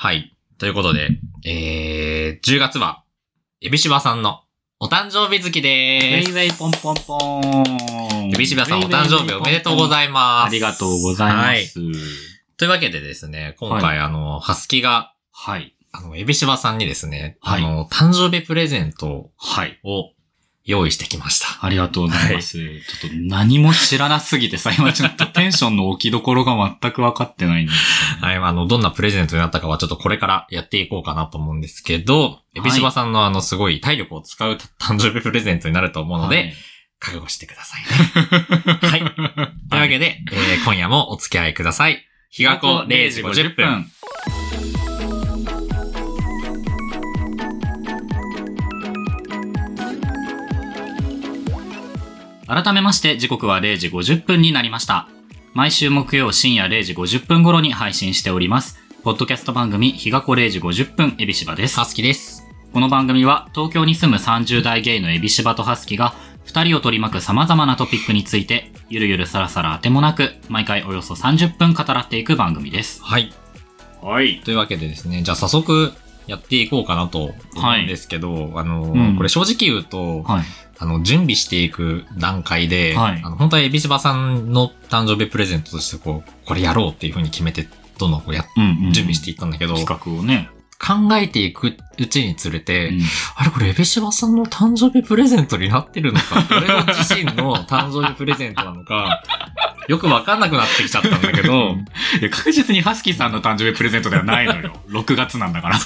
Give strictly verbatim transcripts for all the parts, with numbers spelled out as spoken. はい。ということで、えー、じゅうがつは、エビシバさんのお誕生日月でーす。ウェイウェイポンポンポーン。エビシバさんお誕生日おめでとうございます。ありがとうございます。はい、というわけでですね、今回、はい、あの、ハスキが、はい。あの、エビシバさんにですね、はい、あの、誕生日プレゼントを、はい。用意してきました。ありがとうございます。はい、ちょっと何も知らなすぎてさ、今ちょっとテンションの置きどころが全く分かってないんですよね。はい、あの、どんなプレゼントになったかはちょっとこれからやっていこうかなと思うんですけど、はい、エビシバさんのあの、すごい体力を使う誕生日プレゼントになると思うので、はい、覚悟してくださいね。はい。というわけで、はい、えー、今夜もお付き合いください。日がこれいじごじゅっぷん。改めまして時刻はれいじごじゅっぷんになりました。毎週木曜深夜れいじごじゅっぷん頃に配信しております。ポッドキャスト番組日がこれいじごじゅっぷん、エビシバです。ハスキです。この番組は東京に住むさんじゅうだいゲイのエビシバとハスキがふたりを取り巻く様々なトピックについてゆるゆるさらさらあてもなく毎回およそさんじゅっぷん語らっていく番組です。はい。はい。というわけでですね、じゃあ早速やっていこうかなと思うんですけど、はい、あの、うん、これ正直言うと、はい、あの、準備していく段階で、はい、あの本当はエビシバさんの誕生日プレゼントとしてこう、これやろうっていう風に決めて、どんどんこうや、うんうん、準備していったんだけど、企画をね、考えていくうちにつれて、うん、あれこれエビシバさんの誕生日プレゼントになってるのか、俺の自身の誕生日プレゼントなのか、よくわかんなくなってきちゃったんだけど、いや確実にハスキーさんの誕生日プレゼントではないのよ。ろくがつなんだから。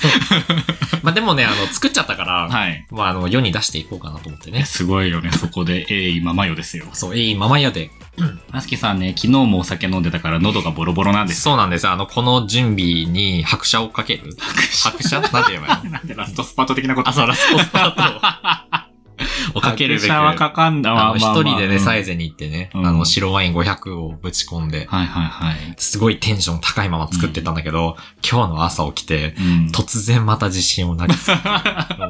まあでもね、あの、作っちゃったから、はい、まああの、世に出していこうかなと思ってね。すごいよね、そこで、えいままよですよ。そう、えいままよで。ハスキーさんね、昨日もお酒飲んでたから喉がボロボロなんです。そうなんです。あの、この準備に拍車をかける。拍車なんて言えばいいの？なんでラストスパート的なこと。あ、そう、ラストスパートを。おかけるべく。はかかんだわ。あの、一人でね、まあまあ、サイゼに行ってね、うん、あの、白ワインごひゃくをぶち込んで、はいはいはい。すごいテンション高いまま作ってたんだけど、うん、今日の朝起きて、うん、突然また自信をなくす。も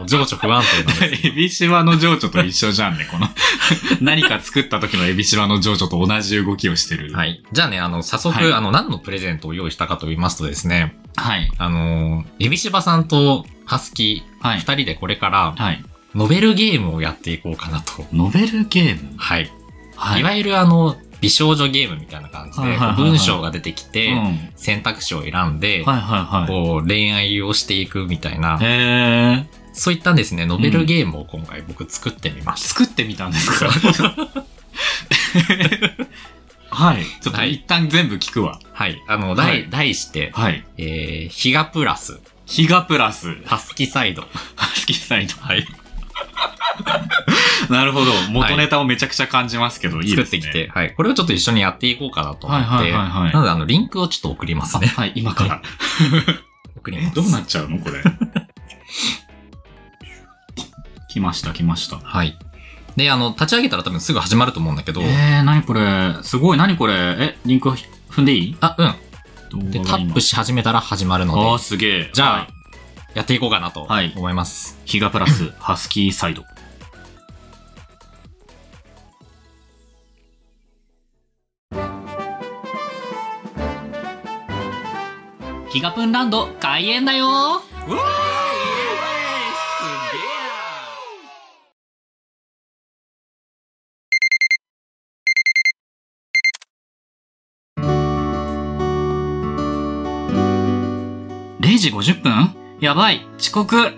う情緒不安定なんです。エビシバの情緒と一緒じゃんね、この。何か作った時のエビシバの情緒と同じ動きをしてる。はい。じゃあね、あの、早速、はい、あの、何のプレゼントを用意したかと言いますとですね、はい。あの、エビシバさんとハスキー、はい、二人でこれから、はい。ノベルゲームをやっていこうかなと。ノベルゲーム？はい。はい、いわゆるあの、美少女ゲームみたいな感じで、はいはいはいはい、文章が出てきて、うん、選択肢を選んで、はいはいはい、こう、恋愛をしていくみたいな。へー。そういったですね、ノベルゲームを今回僕作ってみました。うん、作ってみたんですか？はい。ちょっと一旦全部聞くわ。はい。あの、題、題して、はい。えー、ヒガプラス。ヒガプラス。ハスキサイド。ハスキサイド。はい。なるほど。元ネタをめちゃくちゃ感じますけど、はい、いいですね。作ってきて、はい。これをちょっと一緒にやっていこうかなと思って。はいはいはいはい、なので、あの、リンクをちょっと送りますね。はい、今から。送ります。どうなっちゃうのこれ。来ました、来ました。はい。で、あの、立ち上げたら多分すぐ始まると思うんだけど。えー、何これ。すごい、何これ。え、リンクを踏んでいい？あ、うん。で、タップし始めたら始まるので。ああ、すげえ。じゃあ、はいやっていこうかなと思います。ヒガプラス、ハスキーサイド。ヒガプンランド開園だよー。うわー、イエーイ、すげー。れいじごじゅっぷん？やばい、遅刻。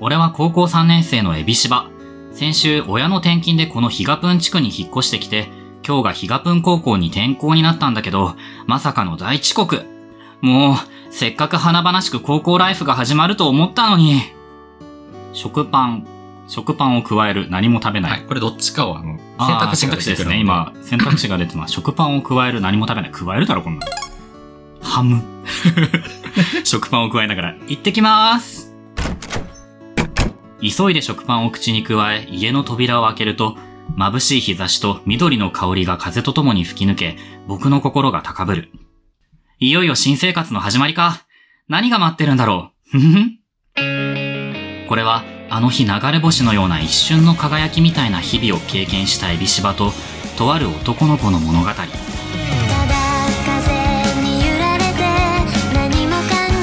俺は高校さんねん生のエビシバ。先週親の転勤でこのヒガプン地区に引っ越してきて、今日がヒガプン高校に転校になったんだけど、まさかの大遅刻。もう、せっかく華々しく高校ライフが始まると思ったのに。食パン、食パンを加える、何も食べない。はい、これどっちかはあの選択肢が出てくるので。選択肢ですね。今選択肢が出てます。食パンを加える、何も食べない。加えるだろこんなの。ハム。食パンを加えながら、行ってきまーす。急いで食パンを口に加え、家の扉を開けると、眩しい日差しと緑の香りが風とともに吹き抜け、僕の心が高ぶる。いよいよ新生活の始まりか。何が待ってるんだろう。ふふん。これは、あの日流れ星のような一瞬の輝きみたいな日々を経験したエビシバと、とある男の子の物語。ただ風に揺られて何も考え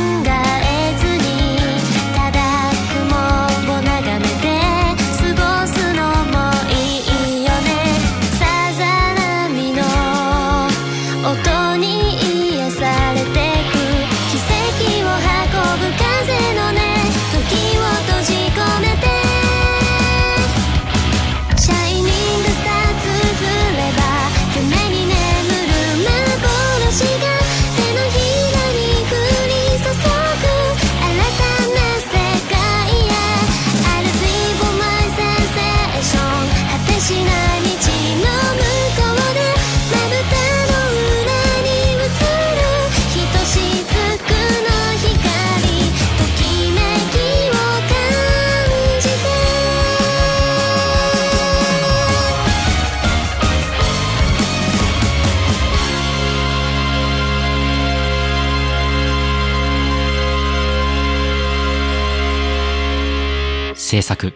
制作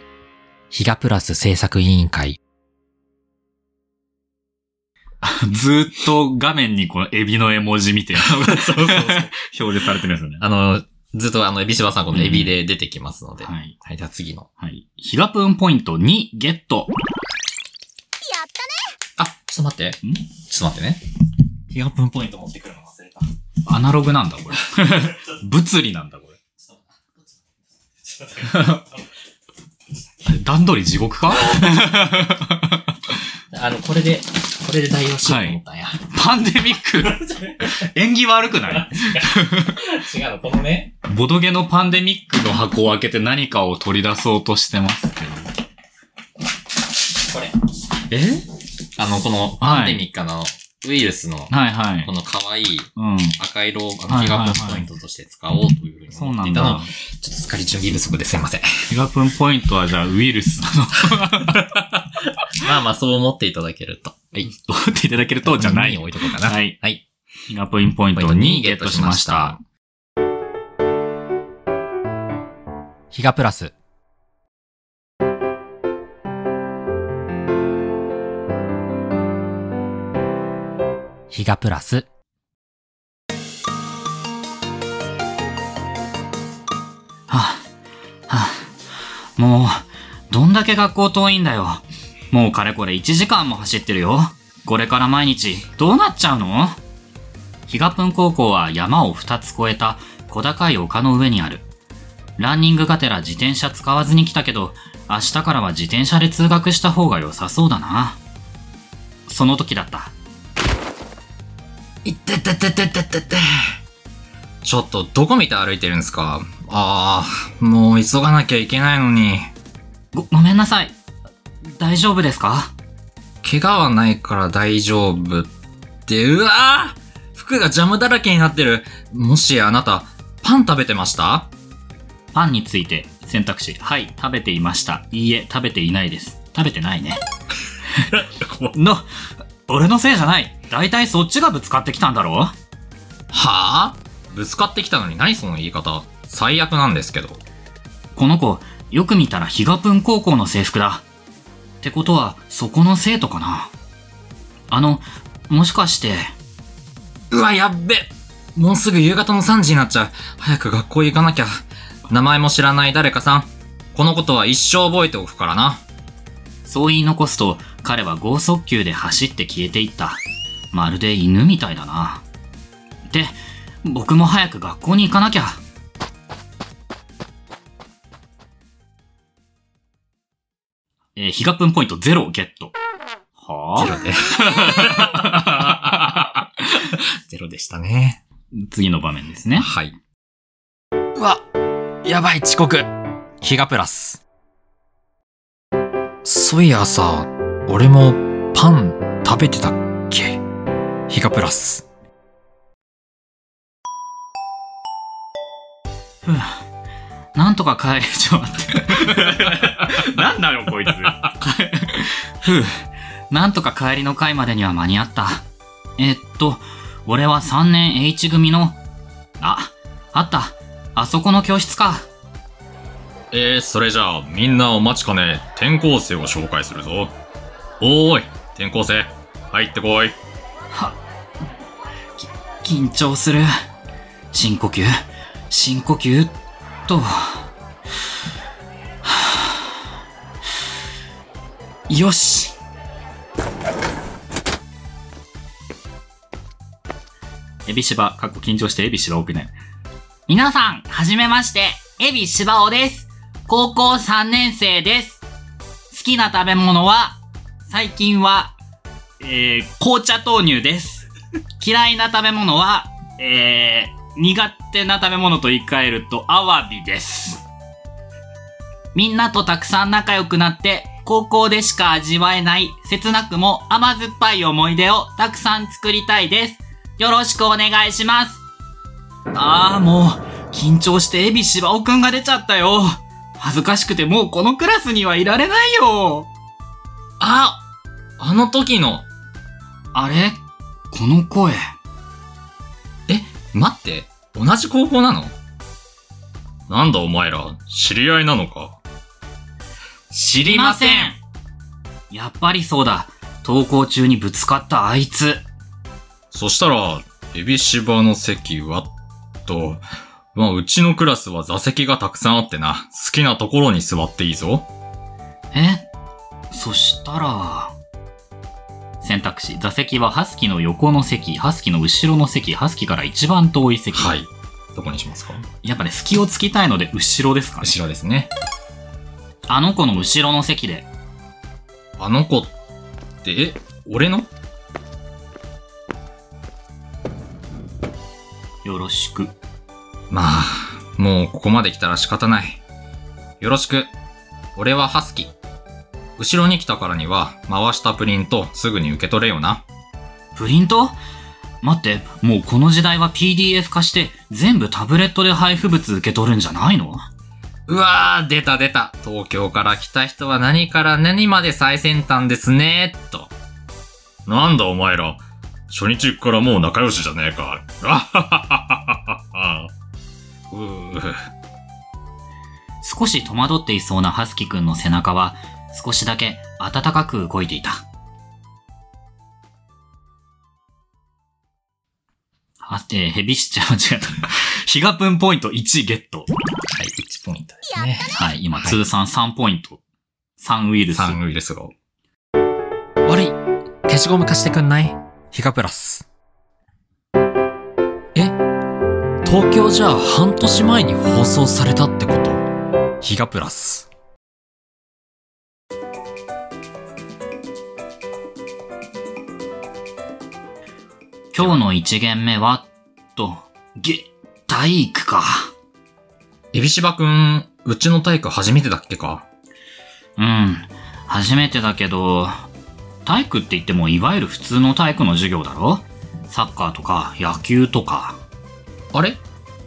ヒガプラス制作委員会。ずっと画面にこのエビの絵文字みたいなのがそうそうそう表示されてるんですよね。あのずっとあのエビシバさんこのエビで出てきますので、うん、はい、はい、じゃあ次の、はい、ヒガプンポイントにゲット。やったね。あ、ちょっと待って、ん？ちょっと待ってね。ヒガプンポイント持ってくるの忘れた。アナログなんだこれ。物理なんだこれ。段取り地獄か？あのこれでこれで代用しようと思ったんや。はい、パンデミック。縁起悪くない？違う、 違うのこのね。ボドゲのパンデミックの箱を開けて何かを取り出そうとしてますけど。これ。え？あのこのパンデミックのウイルスの、はいはい、この可愛い赤色をヒガプンポイントとして使おうというふうに思っていたの。はいはいはい、そうなんだ。ちょっとすっかり準備不足ですいません。ヒガプンポイントはじゃあウイルスなの。まあまあそう思っていただけると。はい。思っていただけると、じゃない。置いとこうかな。はい。はい。ヒガプンポイントにゲットしました。ヒガプラス。ヒガプラス。はぁ、あ、はぁ、あ、もう、どんだけ学校遠いんだよ。もうかれこれいちじかんも走ってるよ。これから毎日どうなっちゃうの？ヒガプン高校は山をふたつ越えた小高い丘の上にある。ランニングがてら自転車使わずに来たけど、明日からは自転車で通学した方が良さそうだな。その時だった。いってってってってってって。ちょっとどこ見て歩いてるんですか？ああ、もう急がなきゃいけないのに。ご、ごめんなさい。大丈夫ですか？怪我はないから大丈夫って、うわぁ！服がジャムだらけになってる。もしあなた、パン食べてました？パンについて選択肢。はい、食べていました。いいえ、食べていないです。食べてないね。の、俺のせいじゃない。だいたいそっちがぶつかってきたんだろう？はあ？ぶつかってきたのに何その言い方。最悪なんですけど。この子、よく見たらヒガプン高校の制服だ。ってことは、そこの生徒かな？あの、もしかして。うわ、やっべ！もうすぐ夕方のさんじになっちゃう。早く学校行かなきゃ。名前も知らない誰かさん。このことは一生覚えておくからな。そう言い残すと、彼は剛速球で走って消えていった。まるで犬みたいだな。で、僕も早く学校に行かなきゃ。えー、ヒガプンポイントゼロゲット。はぁ、あ、ゼロで。ゼロでしたね。次の場面ですね。はい。うわ、やばい遅刻。ヒガプラス。そういやさ、俺もパン食べてたっけ？ヒガプラス。ふぅ。なんとか帰れちょっと待ってなんなのこいつふう、なんとか帰りの会までには間に合った。えっと俺はさんねん H 組のあ、あったあそこの教室か。えー、それじゃあみんなお待ちかね転校生を紹介するぞ。おーい転校生入ってこい。はき緊張する。深呼吸深呼吸と、はあ、よし。エビシバ、かっこ緊張してエビシバ多くない。皆さん、はじめまして、エビシバオです。高校さんねん生です。好きな食べ物は、最近は、えー、紅茶豆乳です。嫌いな食べ物は、えー、苦手な食べ物と言い換えるとアワビです。みんなとたくさん仲良くなって高校でしか味わえない切なくも甘酸っぱい思い出をたくさん作りたいです。よろしくお願いします。あーもう緊張してエビシバオくんが出ちゃったよ。恥ずかしくてもうこのクラスにはいられないよ。あ、あの時のあれ？この声待って、同じ高校なの？なんだお前ら、知り合いなのか？知りません。やっぱりそうだ。登校中にぶつかったあいつ。そしたら、エビシバの席は、と、まあうちのクラスは座席がたくさんあってな、好きなところに座っていいぞ。え？そしたら、選択肢、座席はハスキの横の席、ハスキの後ろの席、ハスキから一番遠い席。はい。どこにしますか？やっぱね、隙をつきたいので後ろですかね。後ろですね。あの子の後ろの席で。あの子って、え、俺の？よろしく。まあ、もうここまで来たら仕方ない。よろしく。俺はハスキ。後ろに来たからには、回したプリントすぐに受け取れよな。プリント？待って、もうこの時代は ピーディーエフ 化して、全部タブレットで配布物受け取るんじゃないの？うわー、出た出た。東京から来た人は何から何まで最先端ですねーっと。なんだお前ら、初日からもう仲良しじゃねえか。うー。少し戸惑っていそうなハスキくんの背中は、少しだけ暖かく動いていた。はて、えー、ヘビシちゃんは違った。ヒガプンポイントいちゲット。はい、いちポイントですね。はい、今、はい、通算さんポイント。さんウイルス。さんウイルスが。悪い。消しゴム貸してくんない？ヒガプラス。え？東京じゃ半年前に放送されたってこと？ヒガプラス。今日の一限目は、と、げ、体育か。エビシバくん、うちの体育初めてだっけか？うん、初めてだけど、体育って言ってもいわゆる普通の体育の授業だろ？サッカーとか野球とか。あれ？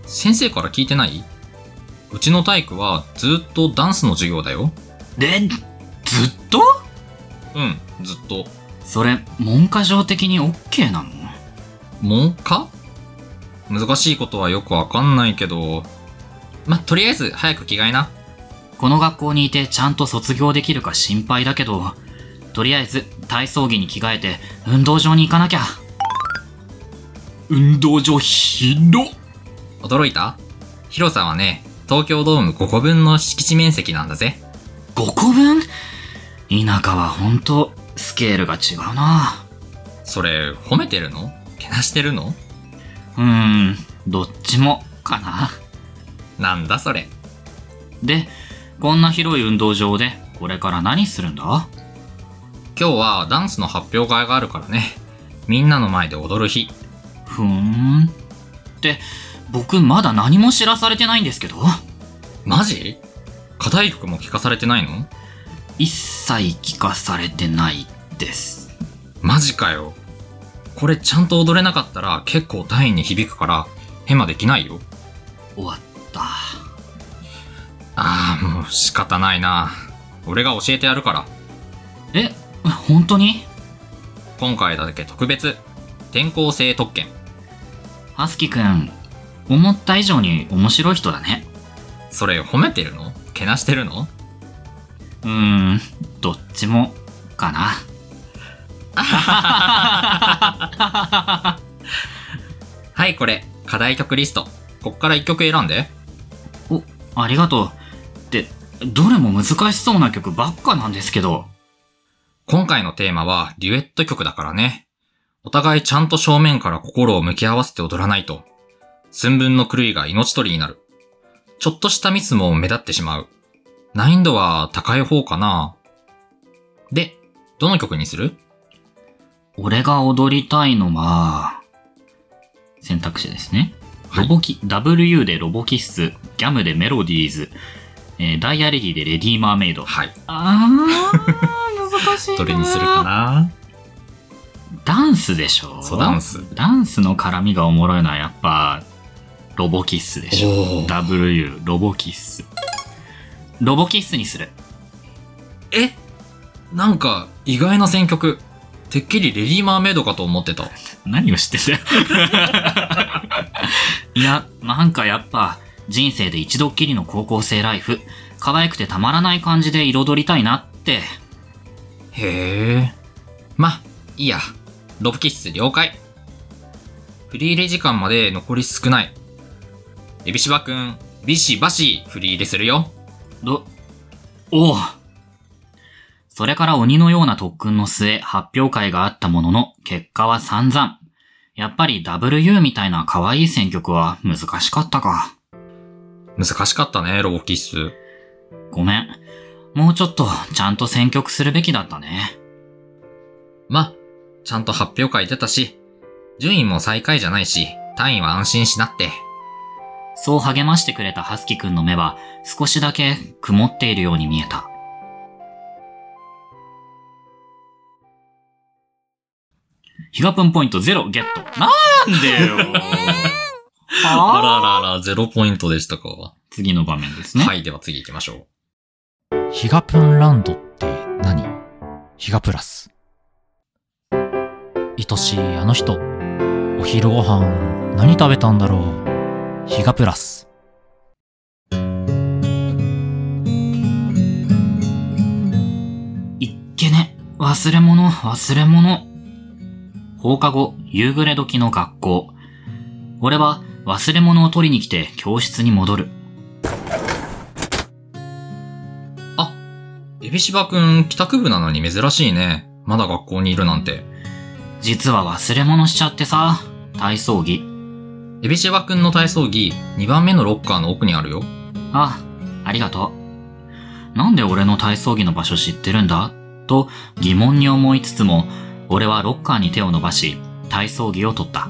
先生から聞いてない？うちの体育はずっとダンスの授業だよ。で、ずっと？うん、ずっと。それ、文科省的に OK なの？文科？難しいことはよくわかんないけど、ま、とりあえず早く着替えな。この学校にいてちゃんと卒業できるか心配だけど、とりあえず体操着に着替えて運動場に行かなきゃ。運動場広っ！驚いた？広さはね、東京ドームごこぶんの敷地面積なんだぜ。ごこぶん？田舎はほんとスケールが違うな。それ褒めてるの？けなしてるの？うーん、どっちもかな。なんだそれ。で、こんな広い運動場でこれから何するんだ？今日はダンスの発表会があるからね。みんなの前で踊る日。ふーん。って、僕まだ何も知らされてないんですけど。マジ？課題曲も聞かされてないの？一切聞かされてないです。マジかよ。これちゃんと踊れなかったら結構単位に響くからヘマできないよ。終わった。ああ、もう仕方ないな。俺が教えてやるから。え、本当に？今回だけ特別。転校生特権。ハスキくん、思った以上に面白い人だね。それ褒めてるの？けなしてるの？うーん、どっちもかな。はい、これ課題曲リスト。こっからいっきょく選んで。お、ありがとう。ってどれも難しそうな曲ばっかなんですけど。今回のテーマはデュエット曲だからね。お互いちゃんと正面から心を向き合わせて踊らないと寸分の狂いが命取りになる。ちょっとしたミスも目立ってしまう。難易度は高い方かな。で、どの曲にする？俺が踊りたいのは、選択肢ですね。はい、ロボキ、W でロボキッス、ギャムでメロディーズ、えー、ダイアレディでレディーマーメイド。はい。あー、難しいな。どれにするかな？ダンスでしょ？そう、ダンス。ダンスの絡みがおもろいのはやっぱ、ロボキッスでしょ。W、ロボキッス。ロボキッスにする。え？なんか、意外な選曲。てっきりレディーマーメイドかと思ってた。何を知ってんだよ。いや、なんかやっぱ人生で一度っきりの高校生ライフ、可愛くてたまらない感じで彩りたいなって。へえ。ま、いいや。ロブキッス了解。振り入れ時間まで残り少ない。エビシバくん、ビシバシ振り入れするよ。ど、おう。それから鬼のような特訓の末、発表会があったものの、結果は散々。やっぱり ダブリュー みたいな可愛い選曲は難しかったか。難しかったね、ロボキッス。ごめん。もうちょっとちゃんと選曲するべきだったね。ま、ちゃんと発表会出たし、順位も最下位じゃないし、単位は安心しなって。そう励ましてくれたハスキくんの目は少しだけ曇っているように見えた。ヒガプンポイントゼロゲット。なんでよーあらららら、ゼロポイントでしたか。次の場面ですね。はい、では次行きましょう。ヒガプンランドって何？ヒガプラス。愛しいあの人、お昼ご飯何食べたんだろう。ヒガプラス。いっけね、忘れ物忘れ物。放課後、夕暮れ時の学校。俺は忘れ物を取りに来て教室に戻る。あ、エビシバくん帰宅部なのに珍しいね。まだ学校にいるなんて。実は忘れ物しちゃってさ、体操着。エビシバくんの体操着、にばんめのロッカーの奥にあるよ。あ、ありがとう。なんで俺の体操着の場所知ってるんだと疑問に思いつつも、俺はロッカーに手を伸ばし、体操着を取った。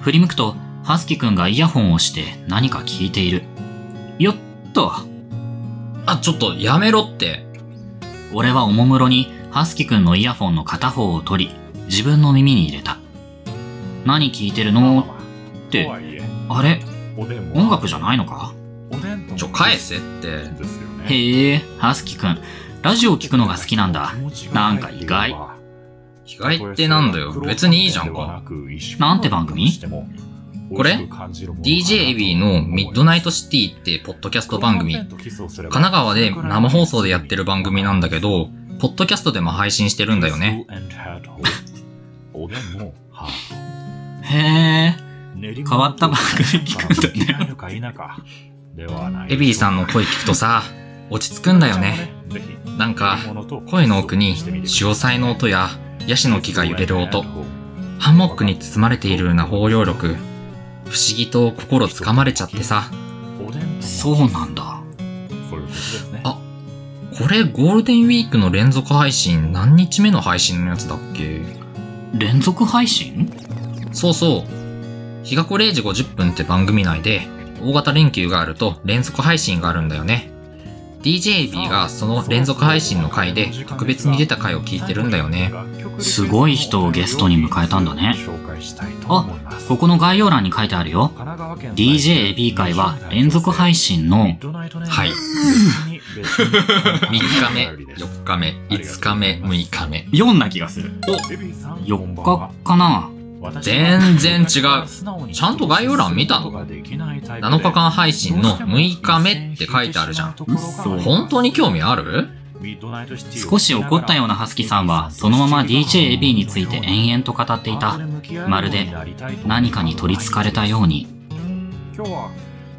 振り向くと、ハスキくんがイヤホンをして何か聞いている。よっと。あ、ちょっとやめろって。俺はおもむろにハスキくんのイヤホンの片方を取り、自分の耳に入れた。何聞いてるのって、あれ、音楽じゃないのか？ちょ、返せって。へえ、ハスキくん、ラジオ聞くのが好きなんだ。なんか意外。意外ってなんだよ。別にいいじゃんか。なんて番組？これ ディージェー エビーのミッドナイトシティってポッドキャスト番組。神奈川で生放送でやってる番組なんだけど、ポッドキャストでも配信してるんだよね。へー、変わった番組聞くんだね。エビーさんの声聞くとさ、落ち着くんだよね。なんか声の奥に潮騒の音やヤシの木が揺れる音、ハンモックに包まれているような包容力、不思議と心つかまれちゃってさ。そうなんだ。あ、これゴールデンウィークの連続配信、何日目の配信のやつだっけ？連続配信？そうそう、日がこれいじごじゅっぷんって番組内で大型連休があると連続配信があるんだよね。 ディージェー エビーがその連続配信の回で特別に出た回を聞いてるんだよね。すごい人をゲストに迎えたんだね。あ、ここの概要欄に書いてあるよ。 ディージェー エビー会は連続配信の、はい、みっかめ、よっかめ、いつかめ、むいかめ、よんな気がする。お、よっかかな。全然違う。ちゃんと概要欄見たの？なのかかん配信のむいかめって書いてあるじゃん。本当に興味ある？少し怒ったようなハスキさんはそのまま ディージェー エビーについて延々と語っていた。まるで何かに取りつかれたように。今日は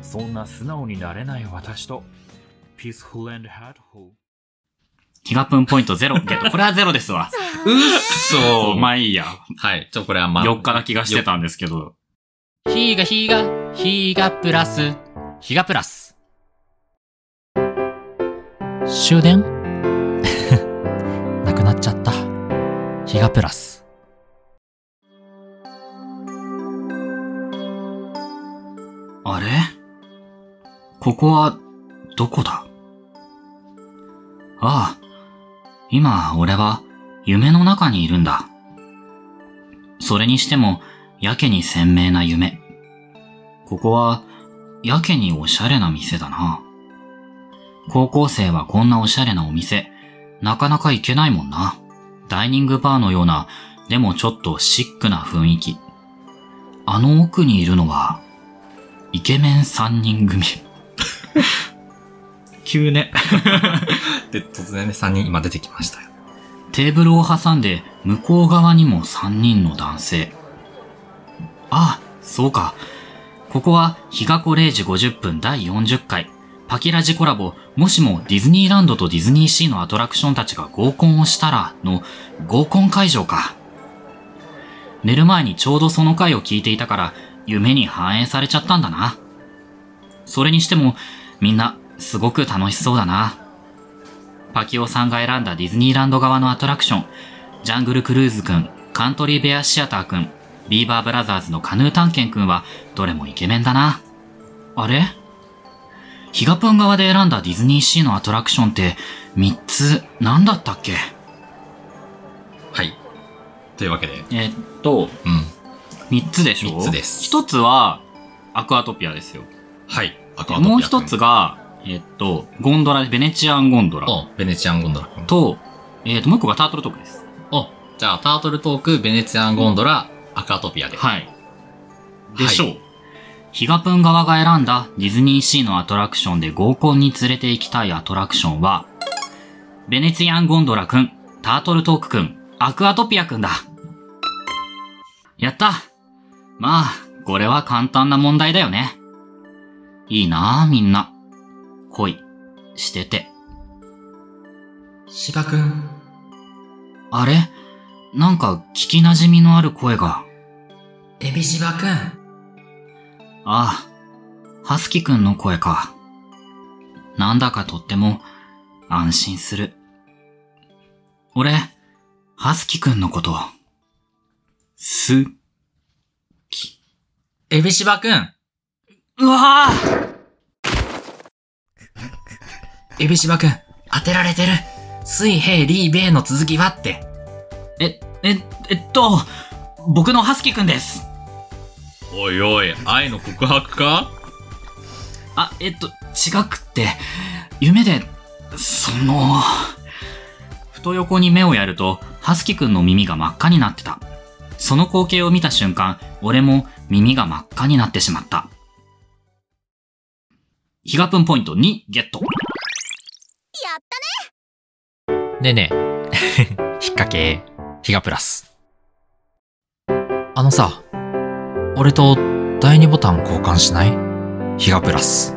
そんな素直になれない私とピースフル&ハートフル。ヒガプンポイントゼロゲット。これはゼロですわ。うっそー。まあいいや。はい。ちょ、これはまあ。よっかな気がしてたんですけど。ヒガヒガ、ヒガプラス、ヒガプラス。終電？なっちゃった。ヒガプラス。あれ？ここはどこだ？ああ、今俺は夢の中にいるんだ。それにしてもやけに鮮明な夢。ここはやけにおしゃれな店だな。高校生はこんなおしゃれなお店、なかなか行けないもんな。ダイニングバーのような、でもちょっとシックな雰囲気。あの奥にいるのは、イケメンさんにん組急ねで突然ねさんにん今出てきましたよ。テーブルを挟んで向こう側にもさんにんの男性。ああ、そうか。ここは日が子れいじごじゅっぷんだいよんじゅっかいパキラジコラボ、もしもディズニーランドとディズニーシーのアトラクションたちが合コンをしたらの合コン会場か。寝る前にちょうどその回を聞いていたから夢に反映されちゃったんだな。それにしてもみんなすごく楽しそうだな。パキオさんが選んだディズニーランド側のアトラクション、ジャングルクルーズくん、カントリーベアシアターくん、ビーバーブラザーズのカヌー探検くんはどれもイケメンだな。あれ？ヒガプン側で選んだディズニーシーのアトラクションってみっつ何だったっけ？はい。というわけで。えっと、うん、みっつでしょ？ みっつです。ひとつはアクアトピアですよ。はい。アクアトピア。もうひとつが、えっと、ゴンドラ、ベネチアンゴンドラ。あ、ベネチアンゴンドラ。と、えっと、もういっこがタートルトークです。あ、じゃあタートルトーク、ベネチアンゴンドラ、アクアトピアで。はい。でしょう。はい、ヒガプン側が選んだディズニーシーのアトラクションで合コンに連れて行きたいアトラクションは、ベネツィアンゴンドラくん、タートルトークくん、アクアトピアくんだ。やった。まあ、これは簡単な問題だよね。いいなぁ、みんな。恋、してて。シガくん。あれ？なんか聞き馴染みのある声が。エビシバくん。ああ、ハスキくんの声か。なんだかとっても安心する。俺、ハスキくんのこと、す、き。エビシバくん。うわぁエビシバくん、当てられてる。水平リーベーの続きはって。え、え、えっと、僕のハスキくんです。おいおい、愛の告白か？あ、えっと、違くって、夢で、その、ふと横に目をやると、ハスキくんの耳が真っ赤になってた。その光景を見た瞬間、俺も耳が真っ赤になってしまった。ヒガプンポイントにゲット。やったね！ねえねえ、引っ掛け。ヒガプラス。あのさ、俺とだいにボタン交換しない？ヒガプラス。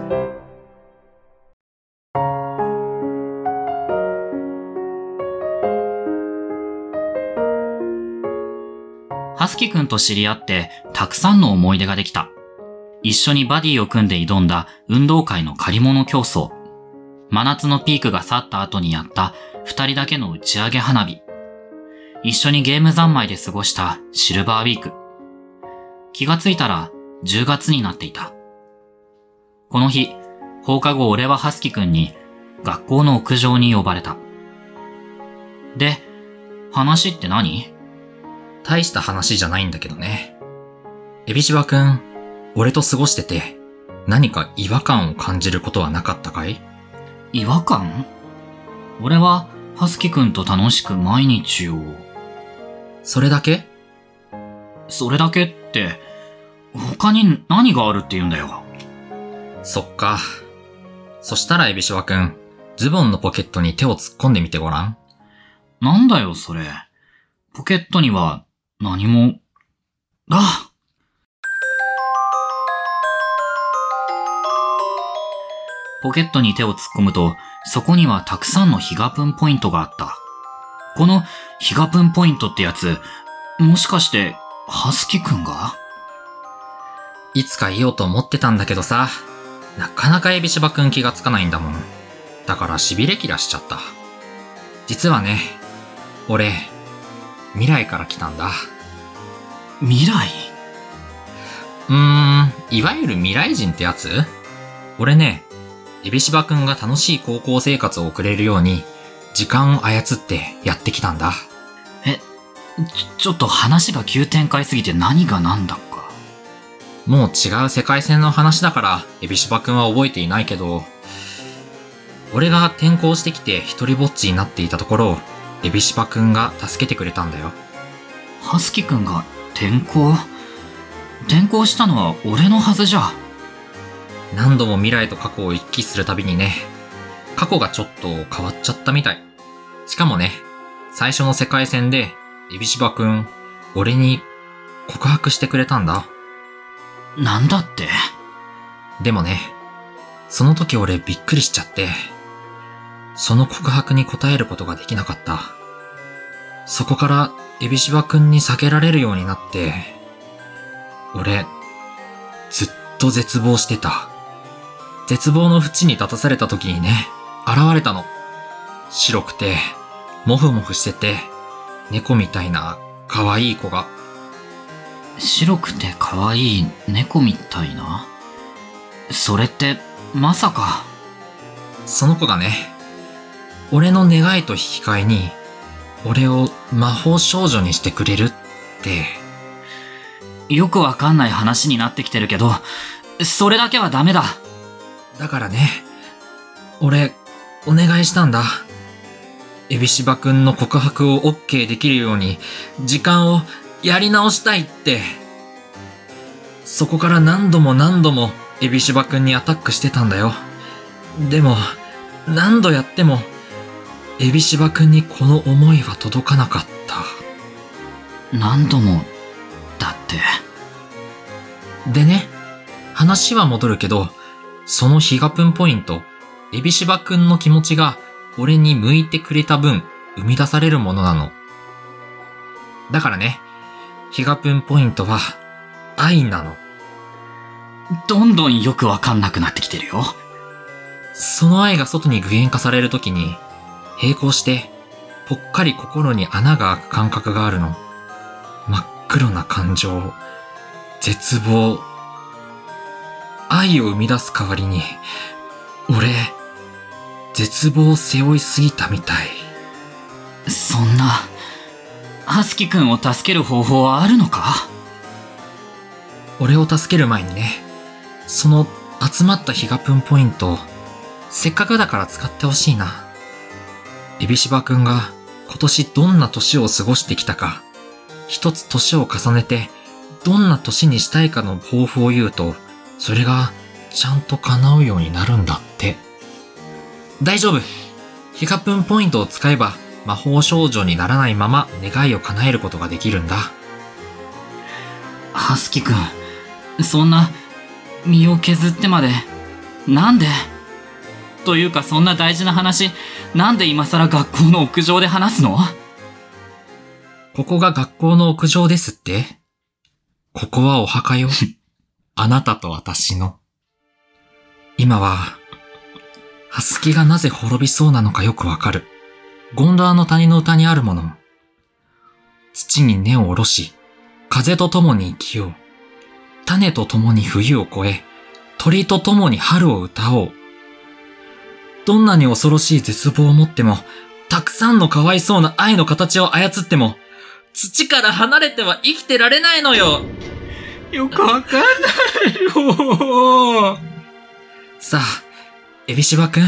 ハスキくんと知り合ってたくさんの思い出ができた。一緒にバディを組んで挑んだ運動会の借り物競争。真夏のピークが去った後にやった二人だけの打ち上げ花火。一緒にゲーム三昧で過ごしたシルバーウィーク。気がついたらじゅうがつになっていた。この日、放課後俺はハスキくんに学校の屋上に呼ばれた。で、話って何？大した話じゃないんだけどね。エビシバくん、俺と過ごしてて何か違和感を感じることはなかったかい？違和感？俺はハスキくんと楽しく毎日を。それだけ？それだけって、他に何があるって言うんだよ。そっか。そしたらエビシワくん、ズボンのポケットに手を突っ込んでみてごらん。なんだよそれ。ポケットには何も。あ！ポケットに手を突っ込むと、そこにはたくさんのヒガプンポイントがあった。このヒガプンポイントってやつ、もしかして、ハスキくんが？いつか言おうと思ってたんだけどさ、なかなかエビシバくん気がつかないんだもん。だからしびれキラしちゃった。実はね、俺、未来から来たんだ。未来？うーん、いわゆる未来人ってやつ？俺ね、エビシバくんが楽しい高校生活を送れるように、時間を操ってやってきたんだ。え、ちょ、ちょっと話が急展開すぎて何が何だか。もう違う世界線の話だから、エビシバくんは覚えていないけど、俺が転校してきて一人ぼっちになっていたところを、エビシバくんが助けてくれたんだよ。ハスキくんが転校？転校したのは俺のはずじゃ。何度も未来と過去を行き来するたびにね、過去がちょっと変わっちゃったみたい。しかもね、最初の世界戦で、エビシバくん、俺に告白してくれたんだ。なんだって？でもね、その時俺びっくりしちゃって、その告白に答えることができなかった。そこからエビシバくんに避けられるようになって、俺、ずっと絶望してた。絶望の淵に立たされた時にね、現れたの。白くて、もふもふしてて、猫みたいな可愛い子が。白くて可愛い猫みたいな？それって、まさか。その子がね、俺の願いと引き換えに、俺を魔法少女にしてくれるって。よくわかんない話になってきてるけど、それだけはダメだ。だからね、俺、お願いしたんだ。エビシバくんの告白を OK できるように、時間をやり直したいって。そこから何度も何度も、エビシバくんにアタックしてたんだよ。でも、何度やっても、エビシバくんにこの思いは届かなかった。何度も、だって。でね、話は戻るけど、そのヒガプンポイント、エビシバくんの気持ちが俺に向いてくれた分、生み出されるものなの。だからね、ヒガプンポイントは愛なの。どんどんよくわかんなくなってきてるよ。その愛が外に具現化されるときに、並行して、ぽっかり心に穴が開く感覚があるの。真っ黒な感情、絶望。愛を生み出す代わりに、俺、絶望を背負いすぎたみたい。そんな、ハスキ君を助ける方法はあるのか？俺を助ける前にね、その集まったヒガプンポイント、せっかくだから使ってほしいな。エビシバくんが今年どんな年を過ごしてきたか、一つ年を重ねてどんな年にしたいかの抱負を言うと、それがちゃんと叶うようになるんだって。大丈夫。ヒガプンポイントを使えば魔法少女にならないまま願いを叶えることができるんだ。ハスキ君、そんな、身を削ってまで、なんで？というかそんな大事な話、なんで今更学校の屋上で話すの？ここが学校の屋上ですって？ここはお墓よ。あなたと私の。今は、ハスキがなぜ滅びそうなのかよくわかる。ゴンドワの谷の歌にあるもの。土に根を下ろし、風と共に生きよう。種と共に冬を越え、鳥と共に春を歌おう。どんなに恐ろしい絶望を持っても、たくさんのかわいそうな愛の形を操っても、土から離れては生きてられないのよ。よくわかんないよ。さあ、エビシバくん、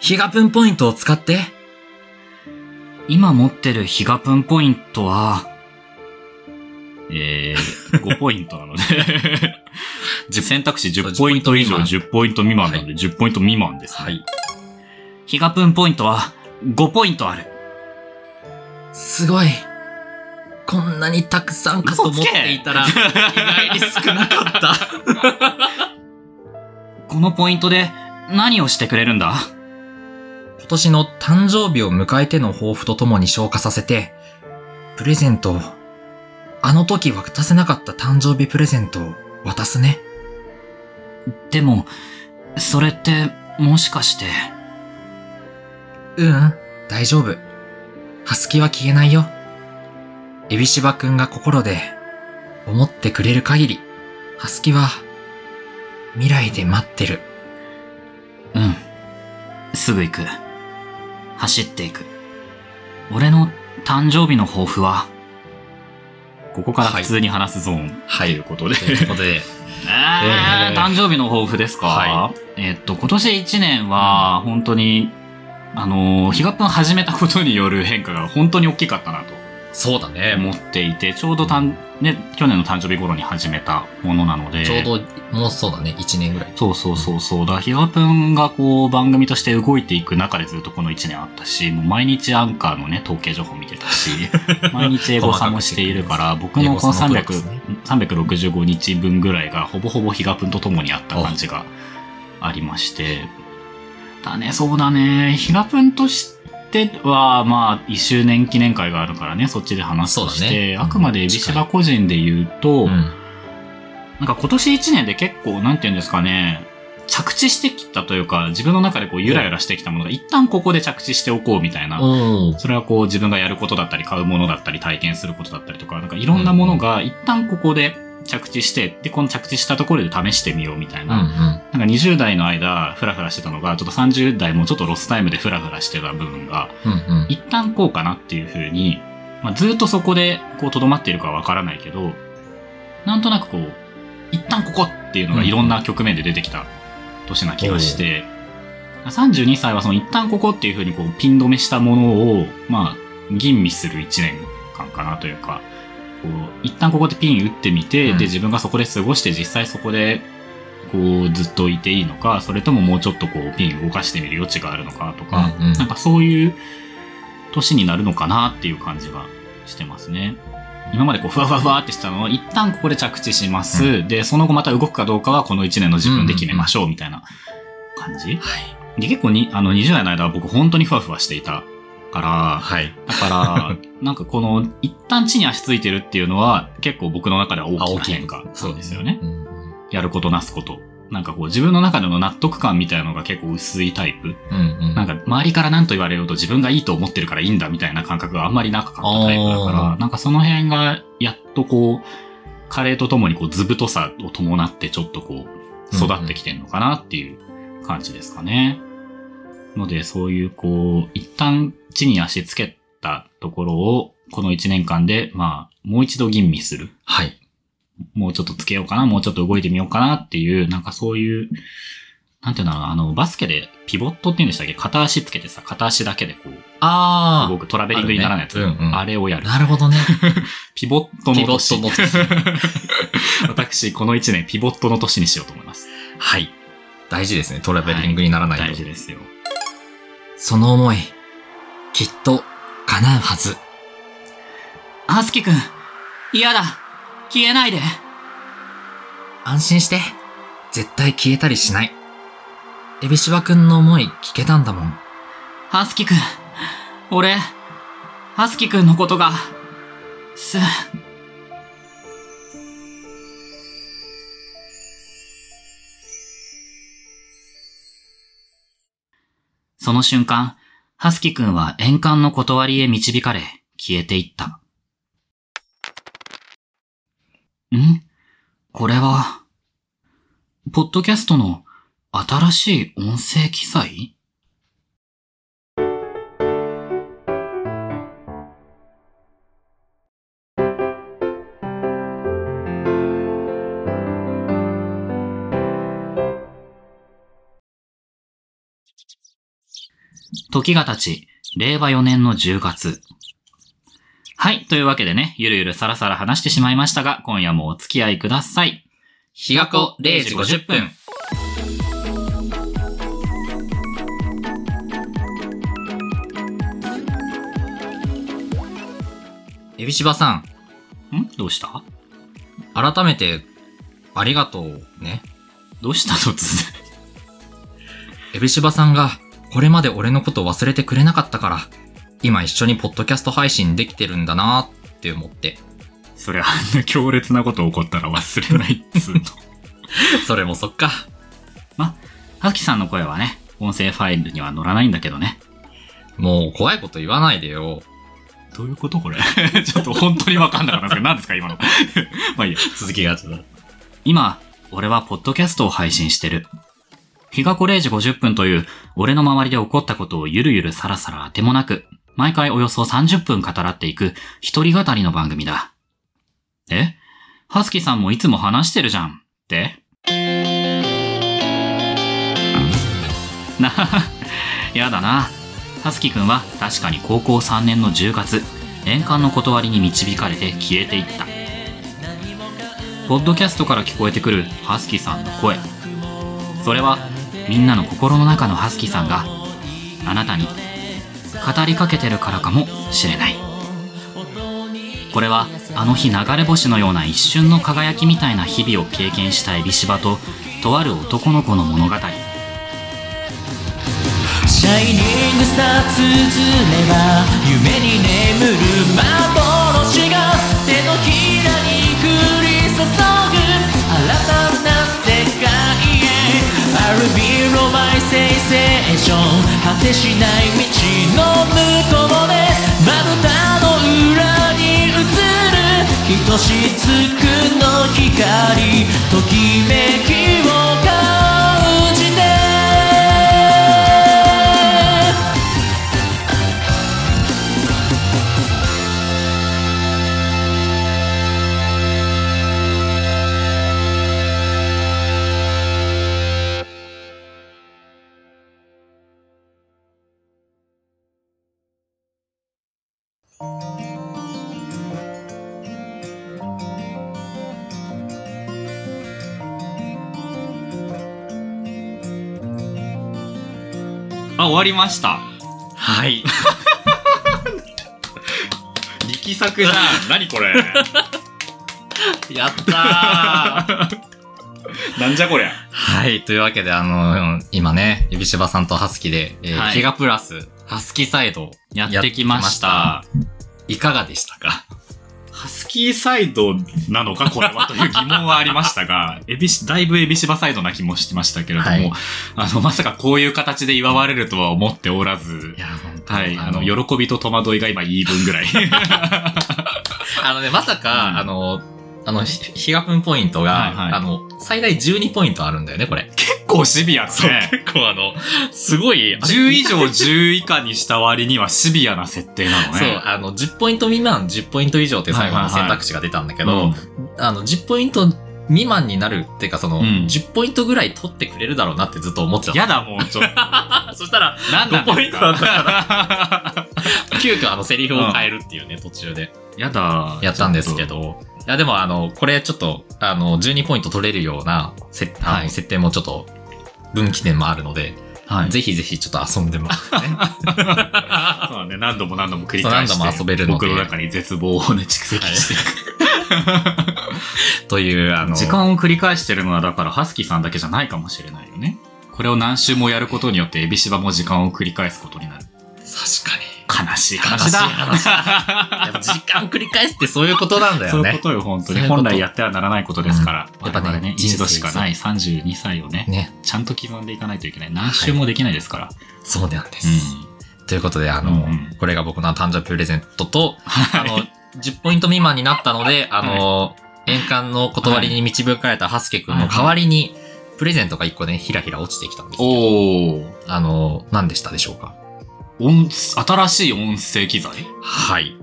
ヒガプンポイントを使って。今持ってるヒガプンポイントは、えー、ごポイントなので。選択肢じゅうポイント以上、じゅうポイント未満なので、じゅうポイント未満です、ね。はい。ヒガプンポイントはごポイントある。すごい。こんなにたくさんかと思っていたら、意外に少なかった。このポイントで何をしてくれるんだ？今年の誕生日を迎えての抱負とともに消化させて、プレゼントを、あの時渡せなかった誕生日プレゼントを渡すね。でも、それって、もしかして。ううん、大丈夫。ハスキは消えないよ。エビシバくんが心で思ってくれる限り、ハスキは未来で待ってる。うん。すぐ行く。走っていく。俺の誕生日の抱負は、ここから普通に話すゾーン、はい、ということで、はい。ということで。えー、誕生日の抱負ですか？はい、えー、っと、今年いちねんは、本当に、あのー、ヒガプン始めたことによる変化が本当に大きかったなと。そうだね、持っていて、ちょうどたん、ね、去年の誕生日頃に始めたものなので、ちょうどもうそうだね、いちねんぐらい。そうそうそうそうだ。ヒワプンがこう番組として動いていく中でずっとこのいちねんあったし、もう毎日アンカーのね統計情報見てたし、毎日英語さんもしているから、僕のこのさんびゃくろくじゅうごにちぶんぐらいがほぼほぼヒワプンと共にあった感じがありまして、だね、そうだね、ヒワプンとしてではまあいっしゅうねん記念会があるからね、そっちで話すとして、ね、うん、あくまでエビシバ個人で言うと、うん、なんか今年いちねんで結構なんていうんですかね、着地してきたというか、自分の中でこうゆらゆらしてきたものが一旦ここで着地しておこうみたいな、うん、それはこう自分がやることだったり買うものだったり体験することだったりとか、なんかいろんなものが一旦ここで着地して、でこの着地したところで試してみようみたいな、うんうん、なんかにじゅう代の間フラフラしてたのが、ちょっとさんじゅう代もちょっとロスタイムでフラフラしてた部分が、うんうん、一旦こうかなっていう風に、まあ、ずっとそこでこう留まっているかはわからないけど、なんとなくこう一旦ここっていうのがいろんな局面で出てきた年な気がして、うんうん、さんじゅうにさいはその一旦ここっていう風にこうピン止めしたものをまあ吟味するいちねんかんかなというか、こう一旦ここでピン打ってみて、うん、で自分がそこで過ごして、実際そこでこうずっといていいのか、それとももうちょっとこうピン動かしてみる余地があるのかとか、うんうん、なんかそういう年になるのかなっていう感じがしてますね。今までこうふわふわふわってしたのを一旦ここで着地します、うん、でその後また動くかどうかはこのいちねんの自分で決めましょうみたいな感じ、うんうんうん、はい、で結構にあのにじゅう代の間は僕本当にふわふわしていたから、はい、だからなんかこの一旦地に足ついてるっていうのは結構僕の中では大きな変化なんですよね。うん、やることなすこと、なんかこう自分の中での納得感みたいなのが結構薄いタイプ、うんうん、なんか周りから何と言われようと自分がいいと思ってるからいいんだみたいな感覚があんまりなかったタイプだから、なんかその辺がやっとこう加齢とともにこう図太さを伴ってちょっとこう育ってきてるのかなっていう感じですかね。うんうん、ので、そういうこう一旦地に足つけたところをこのいちねんかんでまあもう一度吟味する、はい、もうちょっとつけようかな、もうちょっと動いてみようかなっていう、なんかそういうなんていうの、あのバスケでピボットっていうんでしたっけ、片足つけてさ、片足だけでこうあー動くトラベリングにならないやつ、 あ,、ね、うんうん、あれをやる。なるほどね。ピボットの年、ピボットの年。私このいちねんピボットの年にしようと思います。はい、大事ですね、トラベリングにならないと、はい、大事ですよ。その思い、きっと、叶うはず。あすきくん、嫌だ、消えないで。安心して、絶対消えたりしない。エビシバくんの思い聞けたんだもん。あすきくん、俺、あすきくんのことが、す、その瞬間、ハスキ君は円環の断りへ導かれ、消えていった。ん？これは、ポッドキャストの新しい音声機材？時が経ち、れいわよねんのじゅうがつ。はい、というわけでね、ゆるゆるさらさら話してしまいましたが、今夜もお付き合いください。日がこれいじごじゅっぷん。エビシバさん。ん？どうした？改めて、ありがとうね。どうしたの？突然。エビシバさんが、これまで俺のこと忘れてくれなかったから、今一緒にポッドキャスト配信できてるんだなーって思って。そりゃあんな強烈なこと起こったら忘れないっつうの。それもそっか。ま、ハスキさんの声はね、音声ファイルには載らないんだけどね。もう怖いこと言わないでよ。どういうことこれ。ちょっと本当にわかんなかったんですけど、何ですか今の。まあいいや、続きがあった。今、俺はポッドキャストを配信してる。日がこれいじごじゅっぷんという俺の周りで起こったことをゆるゆるさらさらあてもなく、毎回およそさんじゅっぷん語らっていく一人語りの番組だ。え？ハスキさんもいつも話してるじゃんって？な、やだな。ハスキくんは確かに高校さんねんのじゅうがつ、年間の断りに導かれて消えていった。ポッドキャストから聞こえてくるハスキさんの声、それはみんなの心の中のハスキさんがあなたに語りかけてるからかもしれない。これはあの日流れ星のような一瞬の輝きみたいな日々を経験したエビシバととある男の子の物語。シャイニングスターつつめば夢に眠る幻が手のひらに降り注ぐ新たな世界へ アールビー のマイセイセーション果てしない道の向こうでまぶたの裏に映るひとしずくの光ときめきを感じてあ、終わりました。はい力作じゃん何これやったなんじゃこりゃ。はい、というわけであの今ねエビシバさんとハスキで、えーはい、ケガプラスハスキサイドやってきました。いかがでしたか。ハスキーサイドなのかこれはという疑問はありましたが、エビシだいぶエビシバサイドな気もしましたけれども、はい、あのまさかこういう形で祝われるとは思っておらず、いや本当、はい、あの喜びと戸惑いが今言い分ぐらい。あのねまさか、うん、あのあのヒガプンポイントが、はいはい、あの最大じゅうにポイントあるんだよねこれ。結構シビアですね。結構あのすごいじゅういじょうじゅういかにした割にはシビアな設定なのね。そうあのじゅっポイント未満じゅっポイント以上って最後の選択肢が出たんだけど、はいはいはいうん、あのじゅっポイント未満になるっていうかその、うん、じゅっポイントぐらい取ってくれるだろうなってずっと思っちゃった。やだもうちょっと。そしたらごポイントだったから急遽あのセリフを変えるっていうね、うん、途中で。やだ。やったんですけど。いやでもあのこれちょっとあのじゅうにポイント取れるようなせ、はい、あの設定もちょっと分岐点もあるので、はい、ぜひぜひちょっと遊んでもらってね。そうね何度も何度も繰り返して何度も遊べるので僕の中に絶望をね蓄積していくというあの時間を繰り返してるのはだからハスキーさんだけじゃないかもしれないよね。これを何周もやることによってエビシバも時間を繰り返すことになる。確かに。悲しい話だ。悲しい話だ。時間繰り返すってそういうことなんだよね。そういうことよ、本当に。本来やってはならないことですから。うん、やっぱ ね, ね、一度しかないさんじゅうにさいを ね, ね、ちゃんと刻んでいかないといけない。何周もできないですから。はい、そうなんです、うん。ということで、あの、うん、これが僕の誕生日プレゼントと、はい、あの、じゅっポイント未満になったので、あの、はい、円環の断りに導かれたハスケ君の代わりに、プレゼントがいっこね、ひらひら落ちてきたんですけど、おあの、何でしたでしょうか。音新しい音声機材。はい。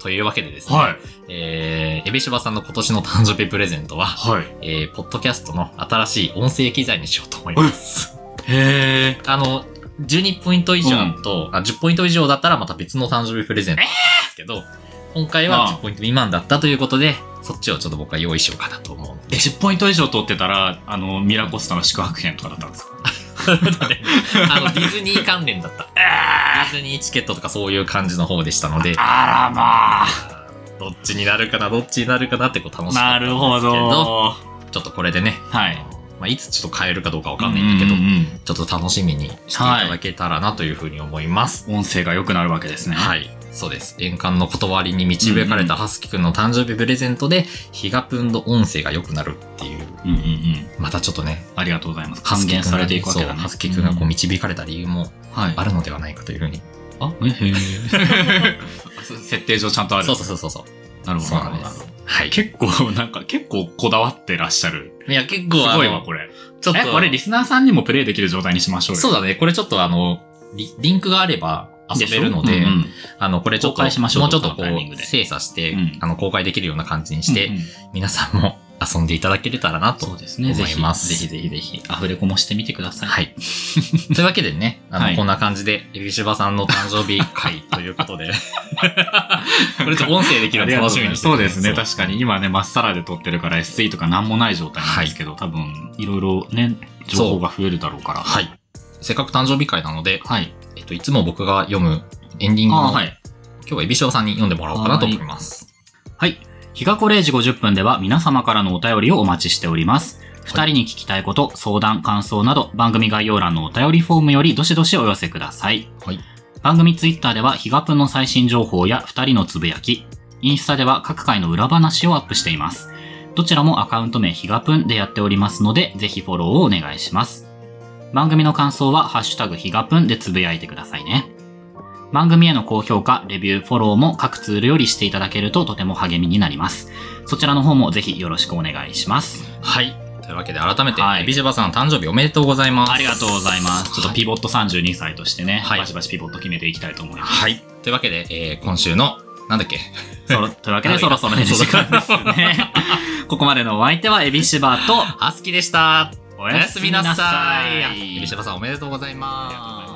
というわけでですね。はい。えー、エビシバさんの今年の誕生日プレゼントは、はい。えー、ポッドキャストの新しい音声機材にしようと思います。へー。あの、じゅうにポイント以上と、うん、あ、じゅっポイント以上だったらまた別の誕生日プレゼントなんですけど、えー、今回はじゅっポイント未満だったということで、そっちをちょっと僕は用意しようかなと思うので。じゅっポイント以上取ってたら、あの、ミラコスタの宿泊券とかだったんですかあのディズニー関連だった。ディズニーチケットとかそういう感じの方でしたので、あらまあ、どっちになるかなどっちになるかなってこう楽しかったんですけど、なるほどちょっとこれでね、はい、まあ、いつちょっと変えるかどうかわかんないんだけど、うんうん、ちょっと楽しみにしていただけたらなというふうに思います。はい、音声が良くなるわけですね。はい、そうです。円環の断りに導かれたハスキ君の誕生日プレゼントで、ヒガプンの音声が良くなるっていう。うんうんうん、またちょっとねありがとうございます。還元されていくわけだね。ハスキ君がこう導かれた理由もあるのではないかというふうに、はい、あえへえ設定上ちゃんとある。そうそうそうそうなるほどなるほど、はい、結構なんか結構こだわってらっしゃる。いや結構すごいわこれ。ちょっとこれリスナーさんにもプレイできる状態にしましょうよ。そうだねこれちょっとあの リ, リンクがあれば遊べるの で, で、うんうん、あのこれちょっともうちょっとこう精査して、うん、あの公開できるような感じにして、うんうん、皆さんも遊んでいただけれたらなと思います。そうですね、ぜひぜひぜひアフレコもしてみてください。はい。というわけでね、あの、はい、こんな感じでエビシバさんの誕生日会ということでこれちょっと音声できるの楽しみにしてます。そうですね、確かに今ねまっさらで撮ってるから エスイー とかなんもない状態なんですけど、はい、多分いろいろね情報が増えるだろうから、はい、せっかく誕生日会なので、はい、えっと、いつも僕が読むエンディングの、はい、今日はエビシバさんに読んでもらおうかなと思います。はい、はい、日がこれいじごじゅっぷんでは皆様からのお便りをお待ちしております。ふたりに聞きたいこと、はい、相談、感想など番組概要欄のお便りフォームよりどしどしお寄せください。はい、番組ツイッターでは日がぷんの最新情報やふたりのつぶやき、インスタでは各回の裏話をアップしています。どちらもアカウント名ひがぷんでやっておりますので、ぜひフォローをお願いします。番組の感想はハッシュタグひがぷんでつぶやいてくださいね。番組への高評価、レビュー、フォローも各ツールよりしていただけるととても励みになります。そちらの方もぜひよろしくお願いします。はい、というわけで改めて、はい、エビシバさん誕生日おめでとうございます。ありがとうございます。ちょっとピボットさんじゅうにさいとしてね、はい、バシバシピボット決めていきたいと思います。はい、というわけで、えー、今週のなんだっけそろというわけでそろそろね時間ですねここまでのお相手はエビシバとハスキでした。おやすみなさい。エビシバさんおめでとうございます。